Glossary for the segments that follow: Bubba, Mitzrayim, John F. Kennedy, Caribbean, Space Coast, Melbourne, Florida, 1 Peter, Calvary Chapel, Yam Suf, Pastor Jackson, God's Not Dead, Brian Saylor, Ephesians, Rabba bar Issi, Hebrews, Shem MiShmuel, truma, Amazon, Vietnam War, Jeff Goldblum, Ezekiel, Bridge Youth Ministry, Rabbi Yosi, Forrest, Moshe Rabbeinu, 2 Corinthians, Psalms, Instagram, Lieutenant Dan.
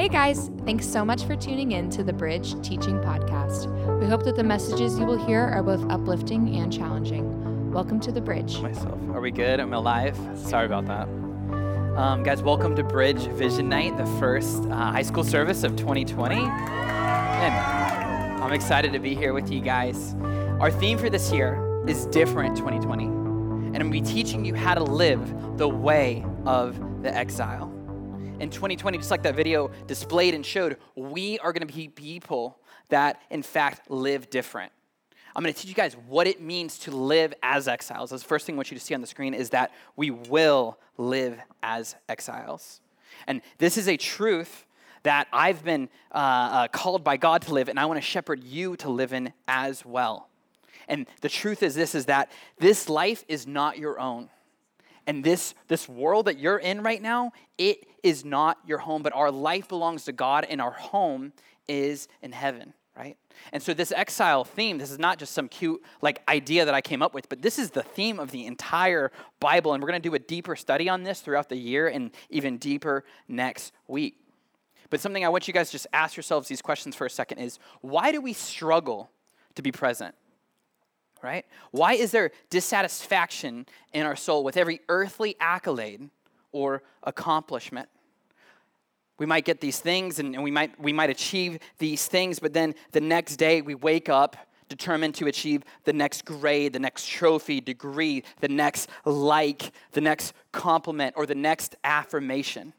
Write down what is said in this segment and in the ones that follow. Hey guys, thanks so much for tuning in to the Bridge Teaching Podcast. We hope that the messages you will hear are both uplifting and challenging. Welcome to the Bridge. Are we good? I'm alive. Sorry about that. Guys, welcome to Bridge Vision Night, the first high school service of 2020. And I'm excited to be here with you guys. Our theme for this year is Different 2020. And I'm going to be teaching you how to live the way of the exile. In 2020, just like that video displayed and showed, we are going to be people that, in fact, live different. I'm going to teach you guys what it means to live as exiles. The first thing I want you to see on the screen is that we will live as exiles. And this is a truth that I've been called by God to live, and I want to shepherd you to live in as well. And the truth is this, is that this life is not your own. And this world that you're in right now, it is not your home, but our life belongs to God and our home is in heaven, right? And so this exile theme, this is not just some cute idea that I came up with, but this is the theme of the entire Bible. And we're going to do a deeper study on this throughout the year and even deeper next week. But something I want you guys to just ask yourselves these questions for a second is, why do we struggle to be present? Right? Why is there dissatisfaction in our soul with every earthly accolade or accomplishment? We might get these things and we might achieve these things, but then the next day we wake up determined to achieve the next grade, the next trophy, degree, the next like, the next compliment, or the next affirmation.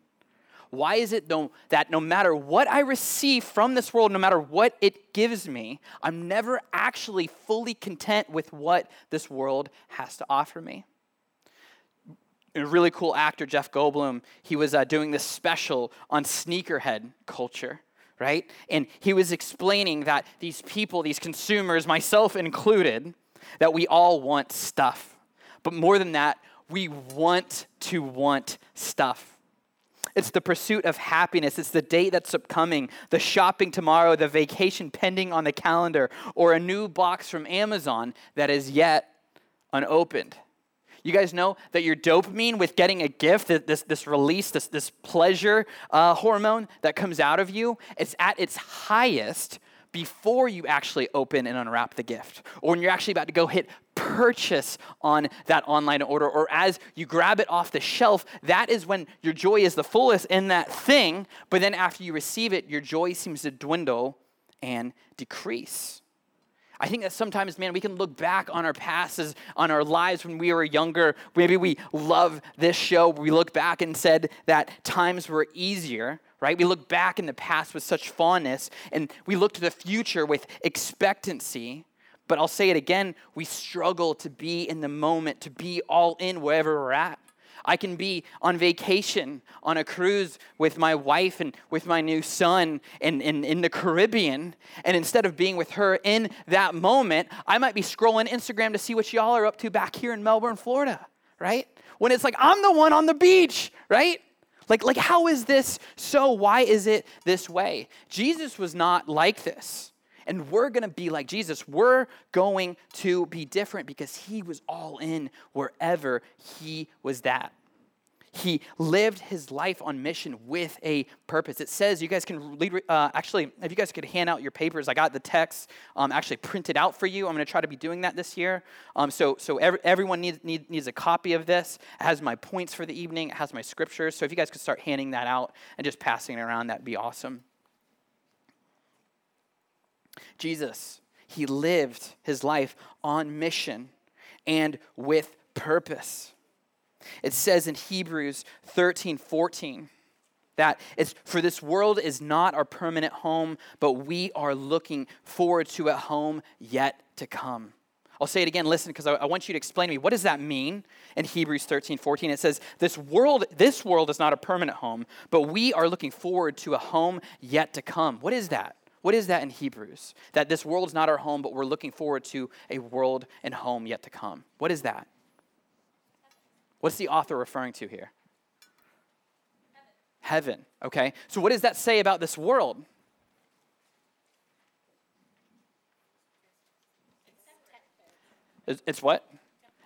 Why is it though that no matter what I receive from this world, no matter what it gives me, I'm never actually fully content with what this world has to offer me? A really cool actor, Jeff Goldblum, he was doing this special on sneakerhead culture, right? And he was explaining that these people, these consumers, myself included, that we all want stuff. But more than that, we want to want stuff. It's the pursuit of happiness. It's the date that's upcoming, the shopping tomorrow, the vacation pending on the calendar, or a new box from Amazon that is yet unopened. You guys know that your dopamine with getting a gift, this release, this pleasure hormone that comes out of you, it's at its highest before you actually open and unwrap the gift, or when you're actually about to go hit purchase on that online order, or as you grab it off the shelf, that is when your joy is the fullest in that thing, but then after you receive it, your joy seems to dwindle and decrease. I think that sometimes, man, we can look back on our pasts, on our lives when we were younger. Maybe we love this show. We look back and said that times were easier, right? We look back in the past with such fondness, and we look to the future with expectancy. But I'll say it again, we struggle to be in the moment, to be all in wherever we're at. I can be on vacation, on a cruise with my wife and with my new son and in the Caribbean. And instead of being with her in that moment, I might be scrolling Instagram to see what y'all are up to back here in Melbourne, Florida, right? When it's like, I'm the one on the beach, right? Like how is this so? Why is it this way? Jesus was not like this. And we're going to be like Jesus. We're going to be different because he was all in wherever he was at. He lived his life on mission with a purpose. It says, you guys can read, actually, if you guys could hand out your papers, I got the text actually printed out for you. I'm going to try to be doing that this year. So everyone needs a copy of this. It has my points for the evening. It has my scriptures. So if you guys could start handing that out and just passing it around, that'd be awesome. Jesus, he lived his life on mission and with purpose. It says in Hebrews 13:14 that it's for this world is not our permanent home, but we are looking forward to a home yet to come. I'll say it again, listen, because I want you to explain to me, what does that mean in Hebrews 13:14? It says, this world is not a permanent home, but we are looking forward to a home yet to come. What is that? What is that in Hebrews? That this world's not our home, but we're looking forward to a world and home yet to come. What is that? What's the author referring to here? Heaven, okay. So what does that say about this world? It's what?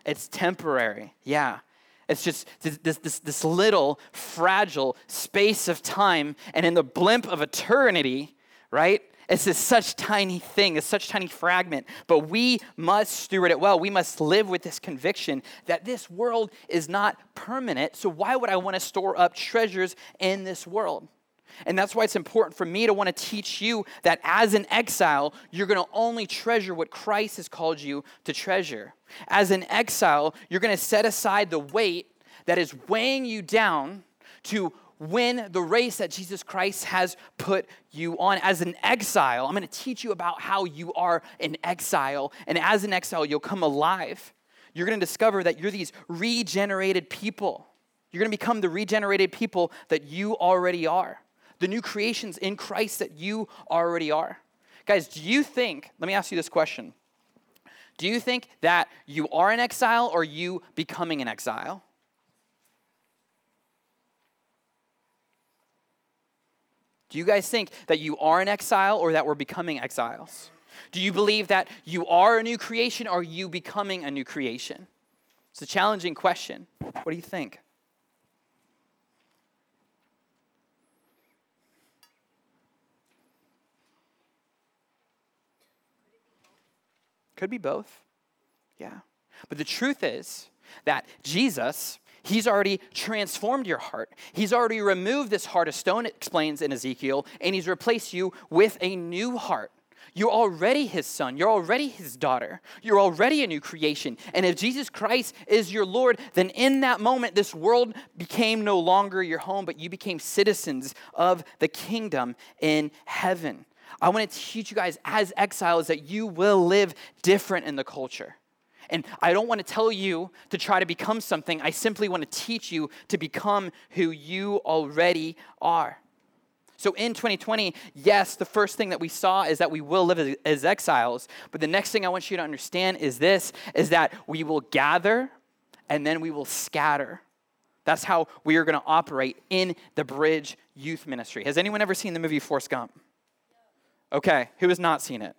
It's temporary, yeah. It's just this little fragile space of time, and in the blimp of eternity, right? It's this such tiny thing, it's such tiny fragment, but we must steward it well. We must live with this conviction that this world is not permanent, so why would I want to store up treasures in this world? And that's why it's important for me to want to teach you that as an exile, you're going to only treasure what Christ has called you to treasure. As an exile, you're going to set aside the weight that is weighing you down to win the race that Jesus Christ has put you on. As an exile, I'm going to teach you about how you are an exile. And as an exile, you'll come alive. You're going to discover that you're these regenerated people. You're going to become the regenerated people that you already are. The new creations in Christ that you already are. Guys, do you think, let me ask you this question. Do you think that you are an exile or you becoming an exile? Do you guys think that you are an exile or that we're becoming exiles? Do you believe that you are a new creation or are you becoming a new creation? It's a challenging question. What do you think? Could be both, yeah. But the truth is that Jesus, he's already transformed your heart. He's already removed this heart of stone, it explains in Ezekiel, and he's replaced you with a new heart. You're already his son. You're already his daughter. You're already a new creation. And if Jesus Christ is your Lord, then in that moment, this world became no longer your home, but you became citizens of the kingdom in heaven. I want to teach you guys as exiles that you will live different in the culture. And I don't want to tell you to try to become something. I simply want to teach you to become who you already are. So in 2020, yes, the first thing that we saw is that we will live as exiles. But the next thing I want you to understand is this, is that we will gather and then we will scatter. That's how we are going to operate in the Bridge Youth Ministry. Has anyone ever seen the movie Force Gump? Okay, who has not seen it?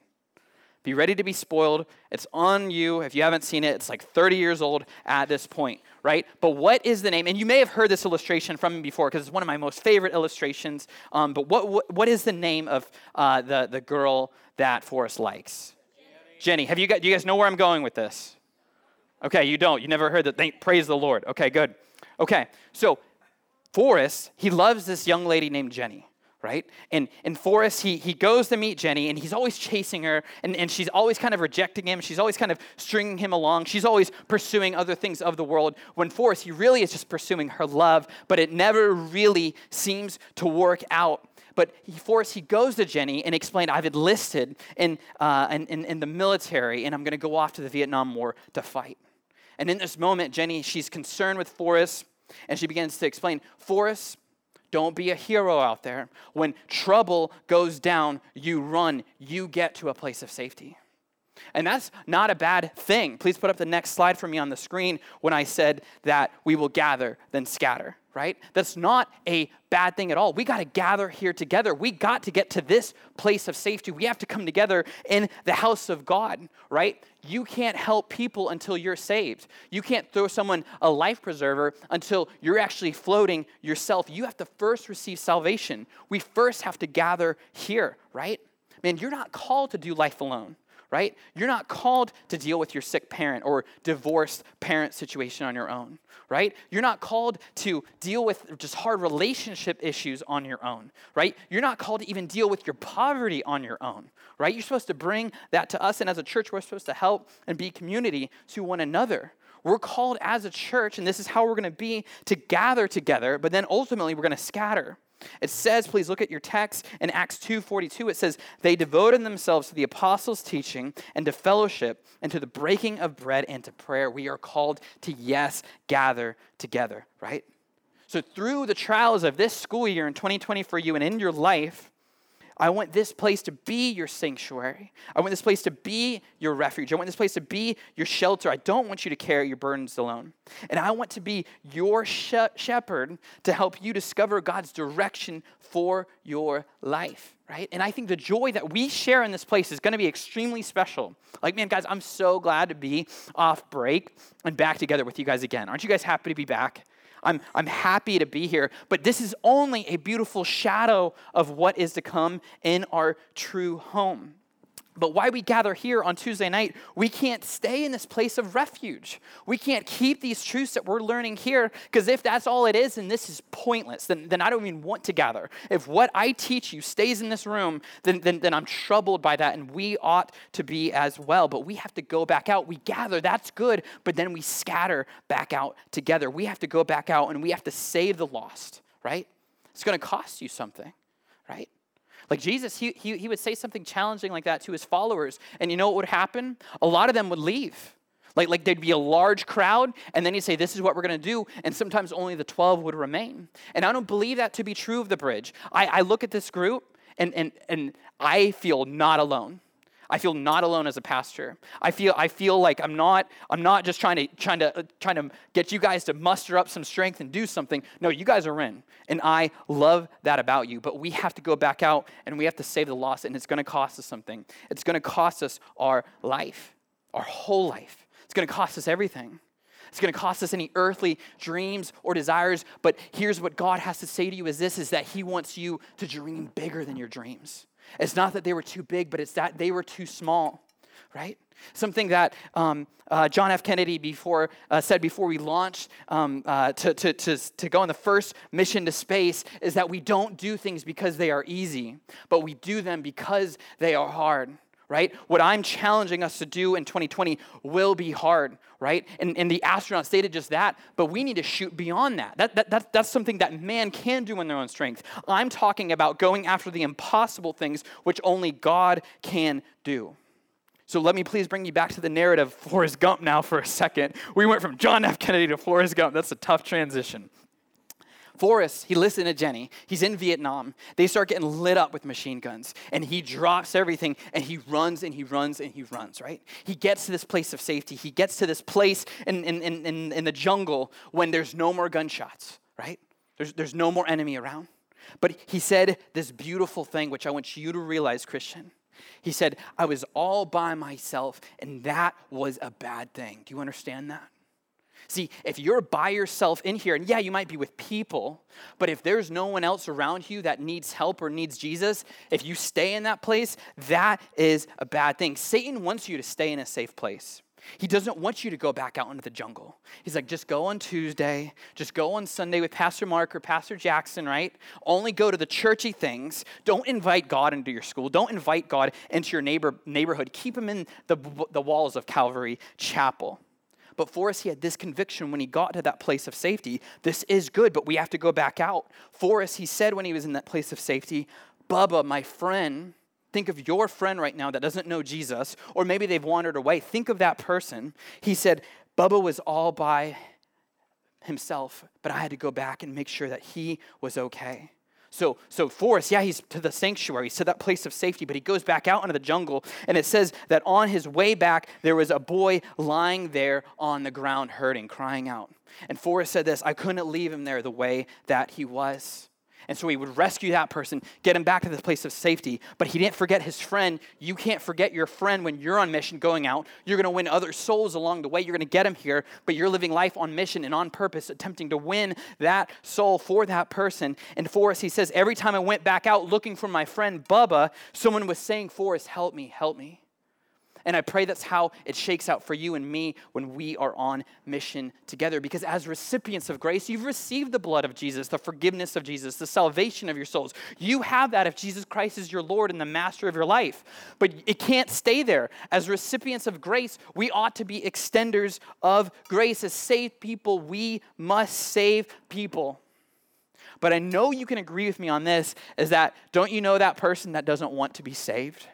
Be ready to be spoiled. It's on you. If you haven't seen it, it's like 30 years old at this point, right? But what is the name? And you may have heard this illustration from me before because it's one of my most favorite illustrations. But what is the name of the girl that Forrest likes? Jenny. Have you got? Do you guys know where I'm going with this? Okay, you don't. You never heard that. Praise the Lord. Okay, good. Okay, so Forrest, he loves this young lady named Jenny. Right? And Forrest, he goes to meet Jenny, and he's always chasing her, and she's always kind of rejecting him. She's always kind of stringing him along. She's always pursuing other things of the world, when Forrest, he really is just pursuing her love, but it never really seems to work out. But Forrest, he goes to Jenny and explained, I've enlisted in the military, and I'm going to go off to the Vietnam War to fight. And in this moment, Jenny, she's concerned with Forrest, and she begins to explain, Forrest, don't be a hero out there. When trouble goes down, you run. You get to a place of safety. And that's not a bad thing. Please put up the next slide for me on the screen when I said that we will gather, then scatter, right? That's not a bad thing at all. We got to gather here together. We got to get to this place of safety. We have to come together in the house of God, right? You can't help people until you're saved. You can't throw someone a life preserver until you're actually floating yourself. You have to first receive salvation. We first have to gather here, right? Man, you're not called to do life alone, right? You're not called to deal with your sick parent or divorced parent situation on your own, right? You're not called to deal with just hard relationship issues on your own, right? You're not called to even deal with your poverty on your own, right? You're supposed to bring that to us, and as a church, we're supposed to help and be community to one another. We're called as a church, and this is how we're going to be, to gather together, but then ultimately we're going to scatter. It says, please look at your text, in Acts 2:42, it says, they devoted themselves to the apostles' teaching and to fellowship and to the breaking of bread and to prayer. We are called to, yes, gather together, right? So through the trials of this school year in 2020 for you and in your life, I want this place to be your sanctuary. I want this place to be your refuge. I want this place to be your shelter. I don't want you to carry your burdens alone. And I want to be your shepherd to help you discover God's direction for your life, right? And I think the joy that we share in this place is going to be extremely special. Like, man, guys, I'm so glad to be off break and back together with you guys again. Aren't you guys happy to be back? I'm happy to be here, but this is only a beautiful shadow of what is to come in our true home. But why we gather here on Tuesday night, we can't stay in this place of refuge. We can't keep these truths that we're learning here, because if that's all it is, then this is pointless. Then I don't even want to gather. If what I teach you stays in this room, then I'm troubled by that, and we ought to be as well. But we have to go back out. We gather, that's good, but then we scatter back out together. We have to go back out, and we have to save the lost, right? It's going to cost you something, right? Like Jesus, he would say something challenging like that to his followers. And you know what would happen? A lot of them would leave. Like there'd be a large crowd, and then he'd say, this is what we're going to do. And sometimes only the 12 would remain. And I don't believe that to be true of the Bridge. I look at this group, and I feel not alone. I feel not alone as a pastor. I feel like I'm not just trying to get you guys to muster up some strength and do something. No, you guys are in, and I love that about you. But we have to go back out, and we have to save the lost, and it's going to cost us something. It's going to cost us our life, our whole life. It's going to cost us everything. It's going to cost us any earthly dreams or desires. But here's what God has to say to you: is that He wants you to dream bigger than your dreams. It's not that they were too big, but it's that they were too small, right? Something that John F. Kennedy said before we launched to go on the first mission to space is that we don't do things because they are easy, but we do them because they are hard, right? What I'm challenging us to do in 2020 will be hard, right? And the astronauts stated just that, but we need to shoot beyond that. That's something that man can do in their own strength. I'm talking about going after the impossible things which only God can do. So let me please bring you back to the narrative of Forrest Gump now for a second. We went from John F. Kennedy to Forrest Gump. That's a tough transition. Forrest, he listened to Jenny. He's in Vietnam. They start getting lit up with machine guns, and he drops everything, and he runs, and he runs, and he runs, right? He gets to this place of safety. He gets to this place in the jungle when there's no more gunshots, right? There's no more enemy around. But he said this beautiful thing, which I want you to realize, Christian. He said, I was all by myself, and that was a bad thing. Do you understand that? See, if you're by yourself in here, and yeah, you might be with people, but if there's no one else around you that needs help or needs Jesus, if you stay in that place, that is a bad thing. Satan wants you to stay in a safe place. He doesn't want you to go back out into the jungle. He's like, just go on Tuesday, just go on Sunday with Pastor Mark or Pastor Jackson, right? Only go to the churchy things. Don't invite God into your school. Don't invite God into your neighborhood. Keep him in the walls of Calvary Chapel. But Forrest, he had this conviction when he got to that place of safety. This is good, but we have to go back out. Forrest, he said when he was in that place of safety, Bubba, my friend, think of your friend right now that doesn't know Jesus, or maybe they've wandered away. Think of that person. He said, Bubba was all by himself, but I had to go back and make sure that he was okay. So Forrest, yeah, he's to the sanctuary, he's to that place of safety, but he goes back out into the jungle, and it says that on his way back, there was a boy lying there on the ground hurting, crying out. And Forrest said this, I couldn't leave him there the way that he was. And so he would rescue that person, get him back to the place of safety, but he didn't forget his friend. You can't forget your friend when you're on mission going out. You're going to win other souls along the way. You're going to get them here, but you're living life on mission and on purpose, attempting to win that soul for that person. And Forrest, he says, every time I went back out looking for my friend Bubba, someone was saying, Forrest, help me, help me. And I pray that's how it shakes out for you and me when we are on mission together. Because as recipients of grace, you've received the blood of Jesus, the forgiveness of Jesus, the salvation of your souls. You have that if Jesus Christ is your Lord and the master of your life. But it can't stay there. As recipients of grace, we ought to be extenders of grace. As saved people, we must save people. But I know you can agree with me on this, is that don't you know that person that doesn't want to be saved,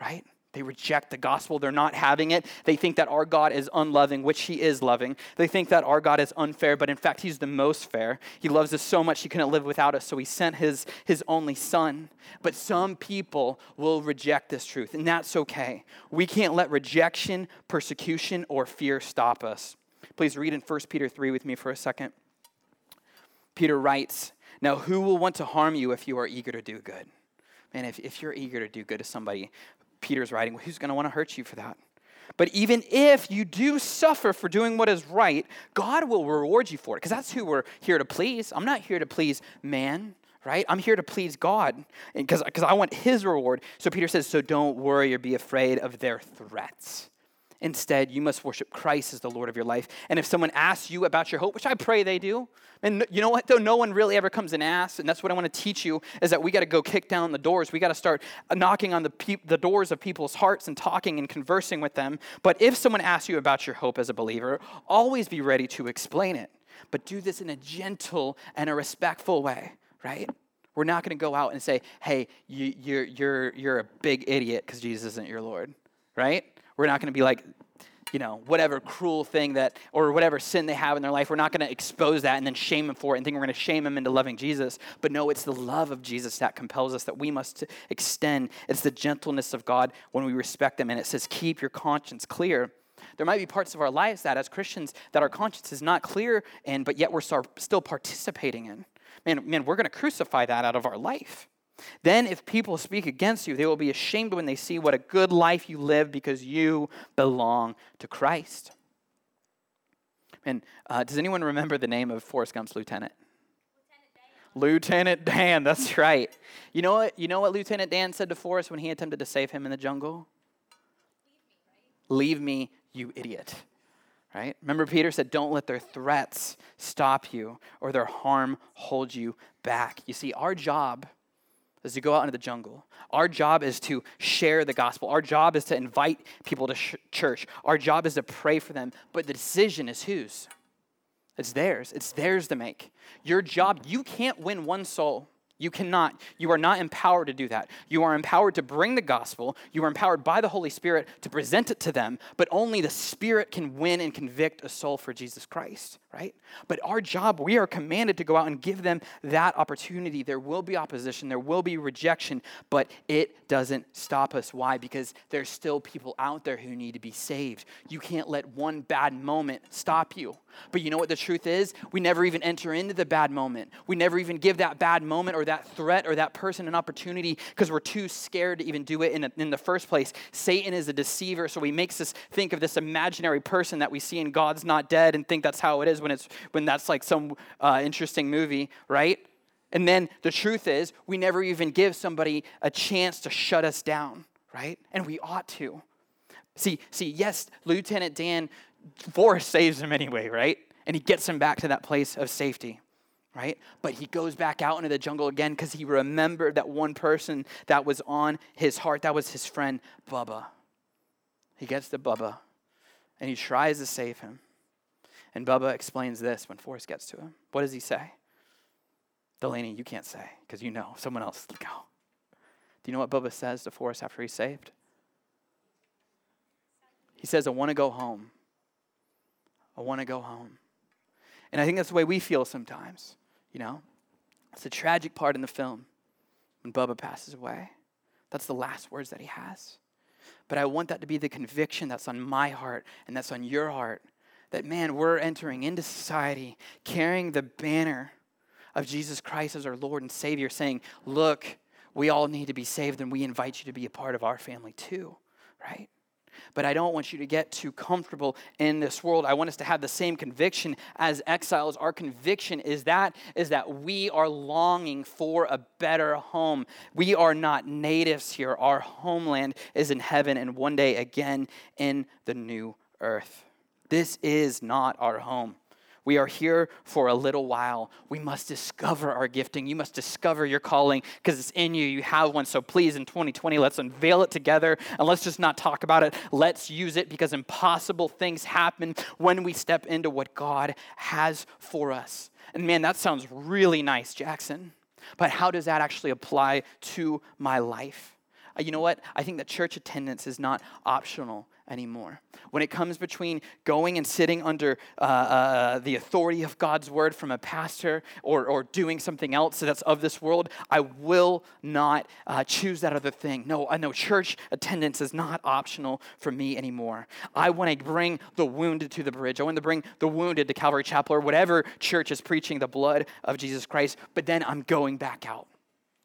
right? They reject the gospel. They're not having it. They think that our God is unloving, which he is loving. They think that our God is unfair, but in fact, he's the most fair. He loves us so much he couldn't live without us, so he sent his only son. But some people will reject this truth, and that's okay. We can't let rejection, persecution, or fear stop us. Please read in 1 Peter 3 with me for a second. Peter writes, "Now who will want to harm you if you are eager to do good?" Man, if you're eager to do good to somebody, Peter's writing, who's going to want to hurt you for that? But even if you do suffer for doing what is right, God will reward you for it, because that's who we're here to please. I'm not here to please man, right? I'm here to please God, because I want his reward. So Peter says, so don't worry or be afraid of their threats. Instead, you must worship Christ as the Lord of your life. And if someone asks you about your hope, which I pray they do, and you know what, though? No one really ever comes and asks, and that's what I want to teach you, is that we got to go kick down the doors. We got to start knocking on the doors of people's hearts and talking and conversing with them. But if someone asks you about your hope as a believer, always be ready to explain it. But do this in a gentle and a respectful way, right? We're not going to go out and say, hey, you're a big idiot because Jesus isn't your Lord, right? We're not going to be like, you know, whatever cruel thing that, or whatever sin they have in their life, we're not going to expose that and then shame them for it and think we're going to shame them into loving Jesus. But no, it's the love of Jesus that compels us, that we must extend. It's the gentleness of God when we respect them. And it says, keep your conscience clear. There might be parts of our lives that as Christians, that our conscience is not clear in, but yet we're still participating in. Man, we're going to crucify that out of our life. Then if people speak against you, they will be ashamed when they see what a good life you live because you belong to Christ. And does anyone remember the name of Forrest Gump's lieutenant? Lieutenant Dan. Lieutenant Dan, that's right. You know what Lieutenant Dan said to Forrest when he attempted to save him in the jungle? Leave me, you idiot. Right? Remember Peter said, don't let their threats stop you or their harm hold you back. You see, our job is to go out into the jungle. Our job is to share the gospel. Our job is to invite people to church. Our job is to pray for them. But the decision is whose? It's theirs. It's theirs to make. Your job, you can't win one soul. You cannot. You are not empowered to do that. You are empowered to bring the gospel. You are empowered by the Holy Spirit to present it to them, but only the Spirit can win and convict a soul for Jesus Christ, right? But our job, we are commanded to go out and give them that opportunity. There will be opposition. There will be rejection, but it doesn't stop us. Why? Because there's still people out there who need to be saved. You can't let one bad moment stop you. But you know what the truth is? We never even enter into the bad moment. We never even give that bad moment or that threat or that person an opportunity because we're too scared to even do it in the first place. Satan is a deceiver, so he makes us think of this imaginary person that we see in God's Not Dead and think that's how it is when that's like some interesting movie, right? And then the truth is we never even give somebody a chance to shut us down, right? And we ought to. See, yes, Lieutenant Dan, Forrest saves him anyway, right? And he gets him back to that place of safety, right? But he goes back out into the jungle again because he remembered that one person that was on his heart. That was his friend, Bubba. He gets to Bubba, and he tries to save him. And Bubba explains this when Forrest gets to him. What does he say? Delaney, you can't say because you know someone else will go. Do you know what Bubba says to Forrest after he's saved? He says, I want to go home. I want to go home. And I think that's the way we feel sometimes, you know? It's the tragic part in the film when Bubba passes away. That's the last words that he has. But I want that to be the conviction that's on my heart and that's on your heart that, man, we're entering into society carrying the banner of Jesus Christ as our Lord and Savior, saying, look, we all need to be saved and we invite you to be a part of our family too, right? But I don't want you to get too comfortable in this world. I want us to have the same conviction as exiles. Our conviction is that we are longing for a better home. We are not natives here. Our homeland is in heaven and one day again in the new earth. This is not our home. We are here for a little while. We must discover our gifting. You must discover your calling because it's in you. You have one. So please, in 2020, let's unveil it together and let's just not talk about it. Let's use it because impossible things happen when we step into what God has for us. And man, that sounds really nice, Jackson. But how does that actually apply to my life? you know what? I think that church attendance is not optional anymore. When it comes between going and sitting under the authority of God's word from a pastor or doing something else that's of this world, I will not choose that other thing. No, I know church attendance is not optional for me anymore. I want to bring the wounded to the bridge. I want to bring the wounded to Calvary Chapel or whatever church is preaching the blood of Jesus Christ, but then I'm going back out.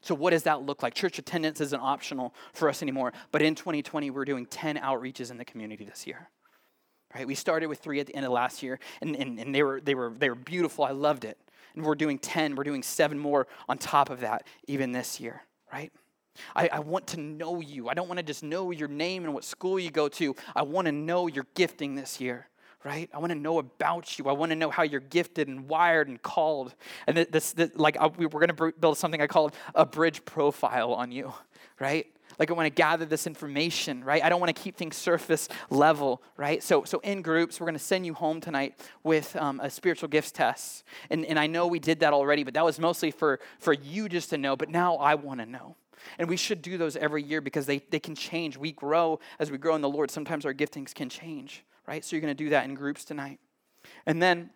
So what does that look like? Church attendance isn't optional for us anymore. But in 2020, we're doing 10 outreaches in the community this year. Right? We started with 3 at the end of last year, and they were beautiful. I loved it. And we're doing 10. We're doing 7 more on top of that even this year. Right? I want to know you. I don't want to just know your name and what school you go to. I want to know your gifting this year. Right? I want to know about you. I want to know how you're gifted and wired and called. And we're going to build something I call a bridge profile on you, right? Like I want to gather this information, right? I don't want to keep things surface level, right? So in groups, we're going to send you home tonight with a spiritual gifts test. And I know we did that already, but that was mostly for you just to know. But now I want to know. And we should do those every year because they can change. We grow as we grow in the Lord. Sometimes our giftings can change. Right? So you're going to do that in groups tonight. And then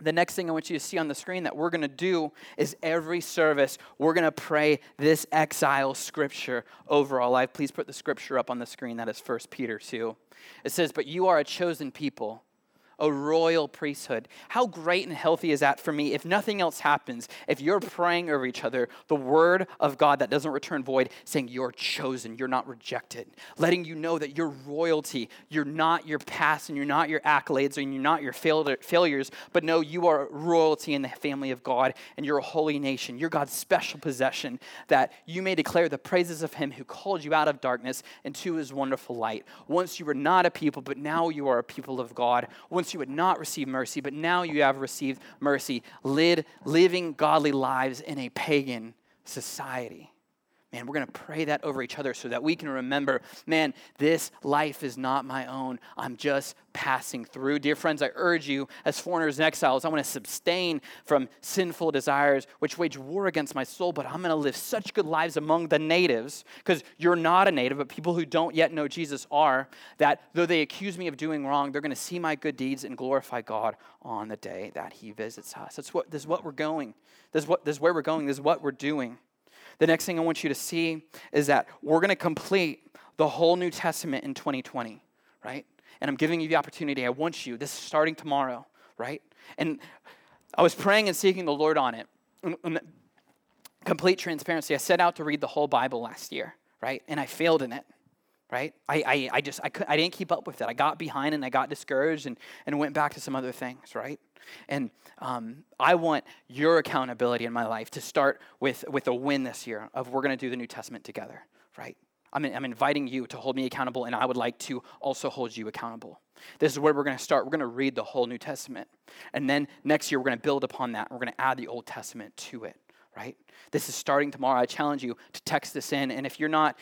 the next thing I want you to see on the screen that we're going to do is every service, we're going to pray this exile scripture over our life. Please put the scripture up on the screen. That is 1 Peter 2. It says, "But you are a chosen people, a royal priesthood." How great and healthy is that for me? If nothing else happens, if you're praying over each other, the word of God that doesn't return void, saying you're chosen, you're not rejected, letting you know that you're royalty, you're not your past and you're not your accolades and you're not your failures, but no, you are royalty in the family of God and you're a holy nation. You're God's special possession that you may declare the praises of him who called you out of darkness into his wonderful light. Once you were not a people, but now you are a people of God. Once you would not receive mercy, but now you have received mercy, living godly lives in a pagan society. Man, we're going to pray that over each other so that we can remember, man, this life is not my own. I'm just passing through. Dear friends, I urge you as foreigners and exiles, I want to abstain from sinful desires which wage war against my soul, but I'm going to live such good lives among the natives, because you're not a native, but people who don't yet know Jesus are, that though they accuse me of doing wrong, they're going to see my good deeds and glorify God on the day that he visits us. This is what we're going. This is where we're going. This is what we're doing. The next thing I want you to see is that we're going to complete the whole New Testament in 2020, right? And I'm giving you the opportunity. I want you. This is starting tomorrow, right? And I was praying and seeking the Lord on it. In complete transparency, I set out to read the whole Bible last year, right? And I failed in it, right? I didn't keep up with it. I got behind and I got discouraged and went back to some other things, right? And I want your accountability in my life to start with a win this year of we're going to do the New Testament together, right? I'm inviting you to hold me accountable, and I would like to also hold you accountable. This is where we're going to start. We're going to read the whole New Testament. And then next year, we're going to build upon that. We're going to add the Old Testament to it, right? This is starting tomorrow. I challenge you to text this in. And if you're not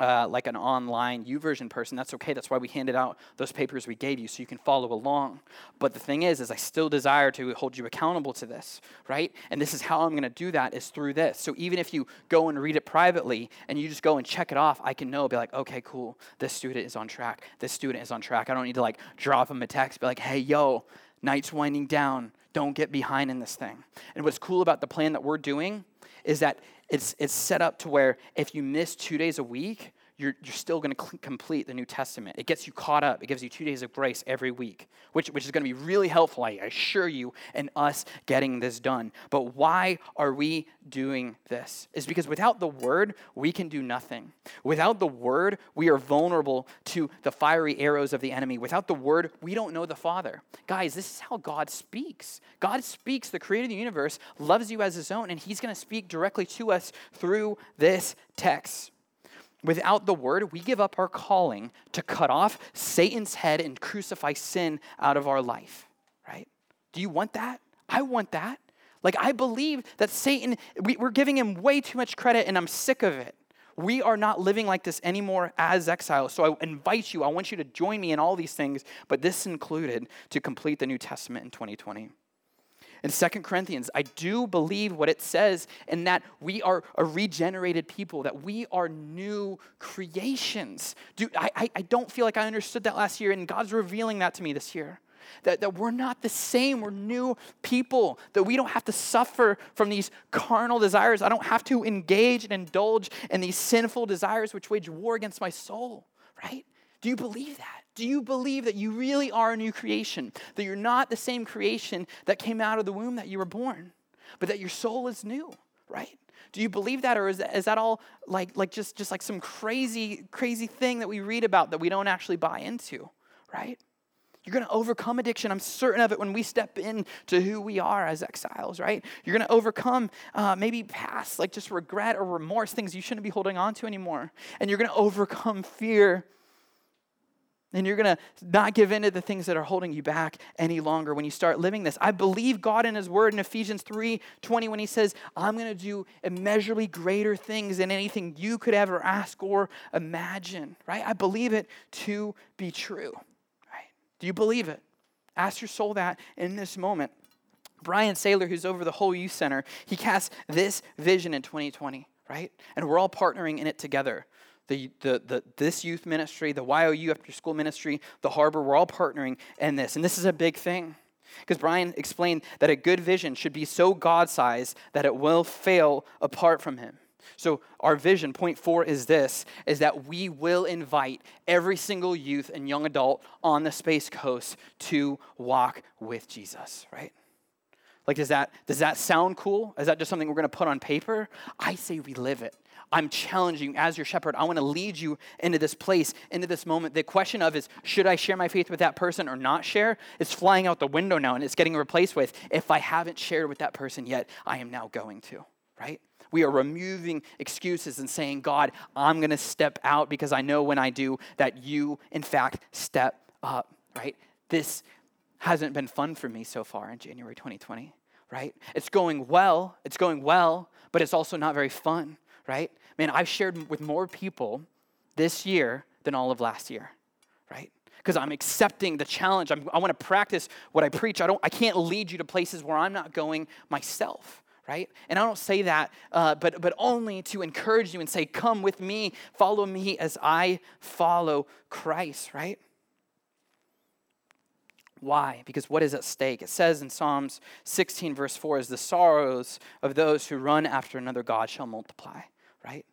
like an online YouVersion person, that's okay. That's why we handed out those papers we gave you so you can follow along. But the thing is I still desire to hold you accountable to this, right? And this is how I'm going to do that is through this. So even if you go and read it privately and you just go and check it off, I can know, be like, okay, cool. This student is on track. This student is on track. I don't need to like drop him a text, be like, hey, yo, night's winding down. Don't get behind in this thing. And what's cool about the plan that we're doing is that it's set up to where if you miss 2 days a week, you're still going to complete the New Testament. It gets you caught up. It gives you 2 days of grace every week, which is going to be really helpful, I assure you, in us getting this done. But why are we doing this? It's because without the word, we can do nothing. Without the word, we are vulnerable to the fiery arrows of the enemy. Without the word, we don't know the Father. Guys, this is how God speaks. God speaks. The creator of the universe loves you as his own, and he's going to speak directly to us through this text. Without the word, we give up our calling to cut off Satan's head and crucify sin out of our life, right? Do you want that? I want that. Like, I believe that Satan, we're giving him way too much credit, and I'm sick of it. We are not living like this anymore as exiles. So I invite you, I want you to join me in all these things, but this included to complete the New Testament in 2020. In 2 Corinthians, I do believe what it says in that we are a regenerated people, that we are new creations. Dude, I don't feel like I understood that last year, and God's revealing that to me this year. That we're not the same, we're new people, that we don't have to suffer from these carnal desires. I don't have to engage and indulge in these sinful desires which wage war against my soul, right? Do you believe that? Do you believe that you really are a new creation, that you're not the same creation that came out of the womb that you were born, but that your soul is new, right? Do you believe that, or is that all like some crazy thing that we read about that we don't actually buy into, right? You're going to overcome addiction. I'm certain of it when we step in to who we are as exiles, right? You're going to overcome maybe past, just regret or remorse, things you shouldn't be holding on to anymore. And you're going to overcome fear. And you're going to not give in to the things that are holding you back any longer when you start living this. I believe God in his word in Ephesians 3:20 when he says, I'm going to do immeasurably greater things than anything you could ever ask or imagine, right? I believe it to be true. Do you believe it? Ask your soul that in this moment. Brian Saylor, who's over the whole youth center, he cast this vision in 2020, right? And we're all partnering in it together. This youth ministry, the YOU after school ministry, the Harbor, we're all partnering in this. And this is a big thing. Because Brian explained that a good vision should be so God-sized that it will fail apart from him. So our vision, point 4 is that we will invite every single youth and young adult on the Space Coast to walk with Jesus, right? Does that sound cool? Is that just something we're going to put on paper? I say we live it. I'm challenging you as your shepherd. I want to lead you into this place, into this moment. The question of is, should I share my faith with that person or not share? It's flying out the window now, and it's getting replaced with, if I haven't shared with that person yet, I am now going to, right? We are removing excuses and saying, God, I'm going to step out because I know when I do that you, in fact, step up, right? This hasn't been fun for me so far in January 2020, right? It's going well, but it's also not very fun, right? Man, I've shared with more people this year than all of last year, right? Because I'm accepting the challenge. I want to practice what I preach. I can't lead you to places where I'm not going myself, right? And I don't say that, but only to encourage you and say, come with me, follow me as I follow Christ, right? Why? Because what is at stake? It says in Psalms 16, verse 4, is the sorrows of those who run after another God shall multiply, right?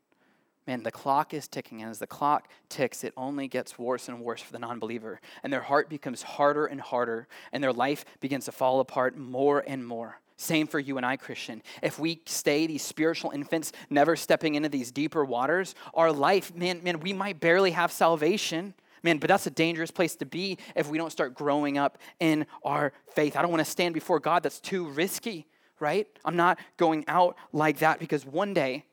Man, the clock is ticking, and as the clock ticks, it only gets worse and worse for the non-believer, and their heart becomes harder and harder, and their life begins to fall apart more and more. Same for you and I, Christian. If we stay these spiritual infants, never stepping into these deeper waters, our life, man, we might barely have salvation, man, but that's a dangerous place to be if we don't start growing up in our faith. I don't want to stand before God. That's too risky, right? I'm not going out like that because one day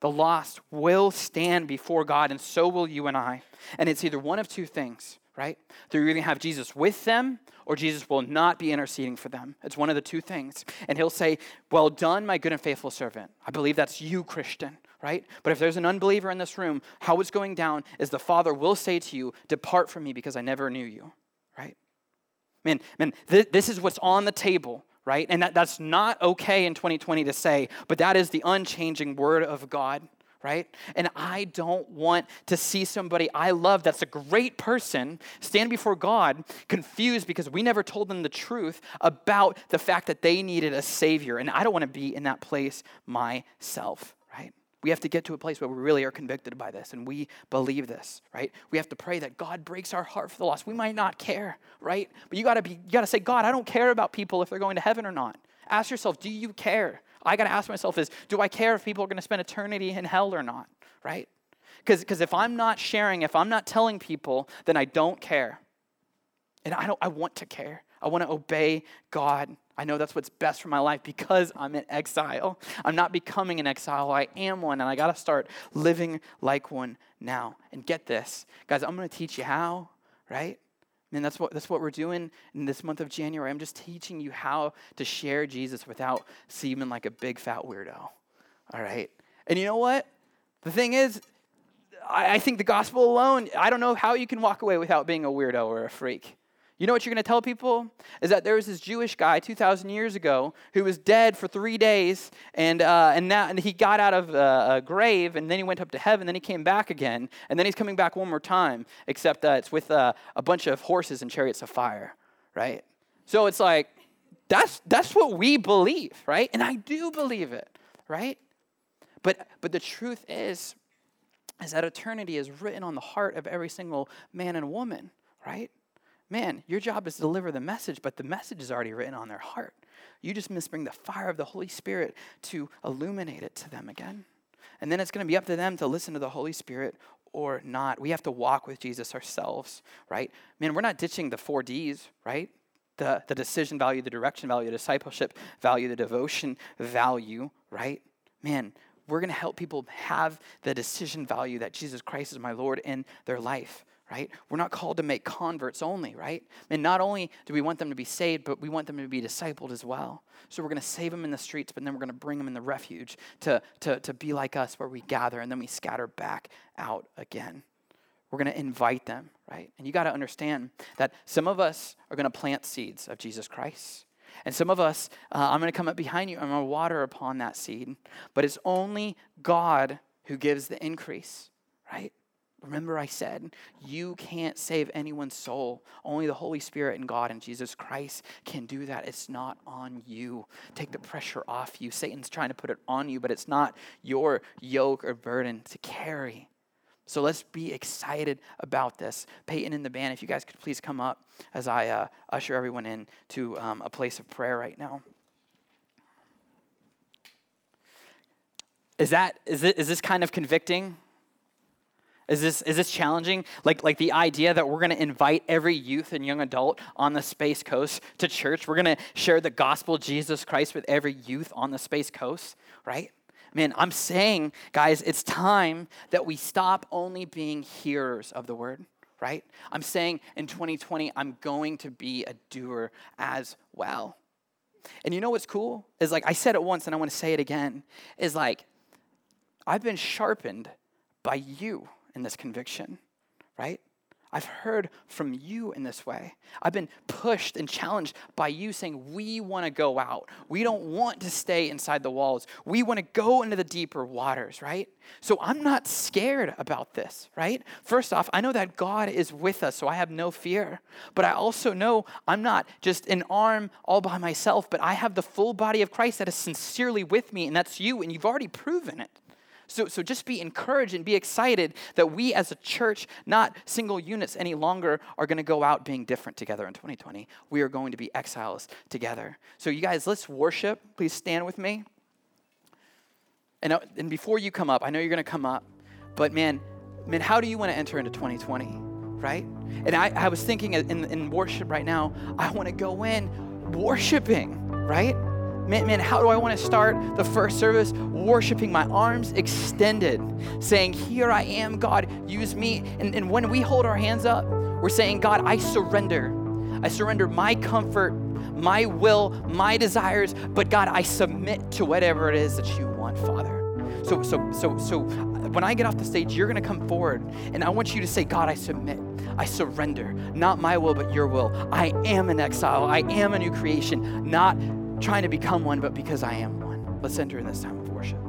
the lost will stand before God, and so will you and I. And it's either one of two things, right? They're either going to have Jesus with them, or Jesus will not be interceding for them. It's one of the two things. And he'll say, well done, my good and faithful servant. I believe that's you, Christian, right? But if there's an unbeliever in this room, how it's going down is the Father will say to you, depart from me because I never knew you, right? Man, this is what's on the table, right? And that's not okay in 2020 to say, but that is the unchanging word of God, right? And I don't want to see somebody I love that's a great person stand before God confused because we never told them the truth about the fact that they needed a savior. And I don't want to be in that place myself, right? We have to get to a place where we really are convicted by this and we believe this, right? We have to pray that God breaks our heart for the lost. We might not care, right? But you got to say, God, I don't care about people if they're going to heaven or not. Ask yourself, do you care? I got to ask myself is, do I care if people are going to spend eternity in hell or not, right? Because if I'm not sharing, if I'm not telling people, then I don't care. And I want to care. I want to obey God. I know that's what's best for my life because I'm in exile. I'm not becoming an exile. I am one, and I got to start living like one now. And get this. Guys, I'm going to teach you how, right? And that's what we're doing in this month of January. I'm just teaching you how to share Jesus without seeming like a big fat weirdo, all right? And you know what? The thing is, I think the gospel alone, I don't know how you can walk away without being a weirdo or a freak. You know what you're going to tell people? Is that there was this Jewish guy 2,000 years ago who was dead for 3 days, and he got out of a grave, and then he went up to heaven, then he came back again, and then he's coming back one more time, except it's with a bunch of horses and chariots of fire, right? So it's like, that's what we believe, right? And I do believe it, right? But the truth is that eternity is written on the heart of every single man and woman, right? Man, your job is to deliver the message, but the message is already written on their heart. You just must bring the fire of the Holy Spirit to illuminate it to them again. And then it's going to be up to them to listen to the Holy Spirit or not. We have to walk with Jesus ourselves, right? Man, we're not ditching the 4 Ds, right? The decision value, the direction value, the discipleship value, the devotion value, right? Man, we're going to help people have the decision value that Jesus Christ is my Lord in their life, right? We're not called to make converts only, right? And not only do we want them to be saved, but we want them to be discipled as well. So we're going to save them in the streets, but then we're going to bring them in the refuge to be like us where we gather and then we scatter back out again. We're going to invite them, right? And you got to understand that some of us are going to plant seeds of Jesus Christ. And some of us, I'm going to come up behind you, I'm going to water upon that seed. But it's only God who gives the increase, right? Remember I said, you can't save anyone's soul. Only the Holy Spirit and God and Jesus Christ can do that. It's not on you. Take the pressure off you. Satan's trying to put it on you, but it's not your yoke or burden to carry. So let's be excited about this. Peyton and the band, if you guys could please come up as I usher everyone in to a place of prayer right now. Is this kind of convicting? Is this challenging? Like the idea that we're going to invite every youth and young adult on the Space Coast to church. We're going to share the gospel of Jesus Christ with every youth on the Space Coast, right? Man, I'm saying, guys, it's time that we stop only being hearers of the word, right? I'm saying in 2020, I'm going to be a doer as well. And you know what's cool? Is like, I said it once and I want to say it again, is like, I've been sharpened by you in this conviction, right? I've heard from you in this way. I've been pushed and challenged by you saying, we want to go out. We don't want to stay inside the walls. We want to go into the deeper waters, right? So I'm not scared about this, right? First off, I know that God is with us, so I have no fear. But I also know I'm not just an arm all by myself, but I have the full body of Christ that is sincerely with me, and that's you, and you've already proven it. So just be encouraged and be excited that we as a church, not single units any longer, are going to go out being different together in 2020. We are going to be exiles together. So you guys, let's worship. Please stand with me. And before you come up, I know you're going to come up, but man, how do you want to enter into 2020, right? And I was thinking in worship right now, I want to go in worshiping, right? Man, how do I want to start the first service? Worshiping, my arms extended, saying, here I am, God, use me. And when we hold our hands up, we're saying, God, I surrender. I surrender my comfort, my will, my desires, but God, I submit to whatever it is that you want, Father. So when I get off the stage, you're going to come forward, and I want you to say, God, I submit. I surrender. Not my will, but your will. I am an exile. I am a new creation, not trying to become one, but because I am one. Let's enter in this time of worship.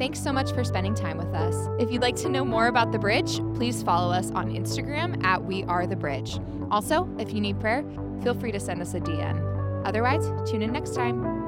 Thanks so much for spending time with us. If you'd like to know more about The Bridge, please follow us on Instagram at @WeAreTheBridge. Also, if you need prayer, feel free to send us a DM. Otherwise, tune in next time.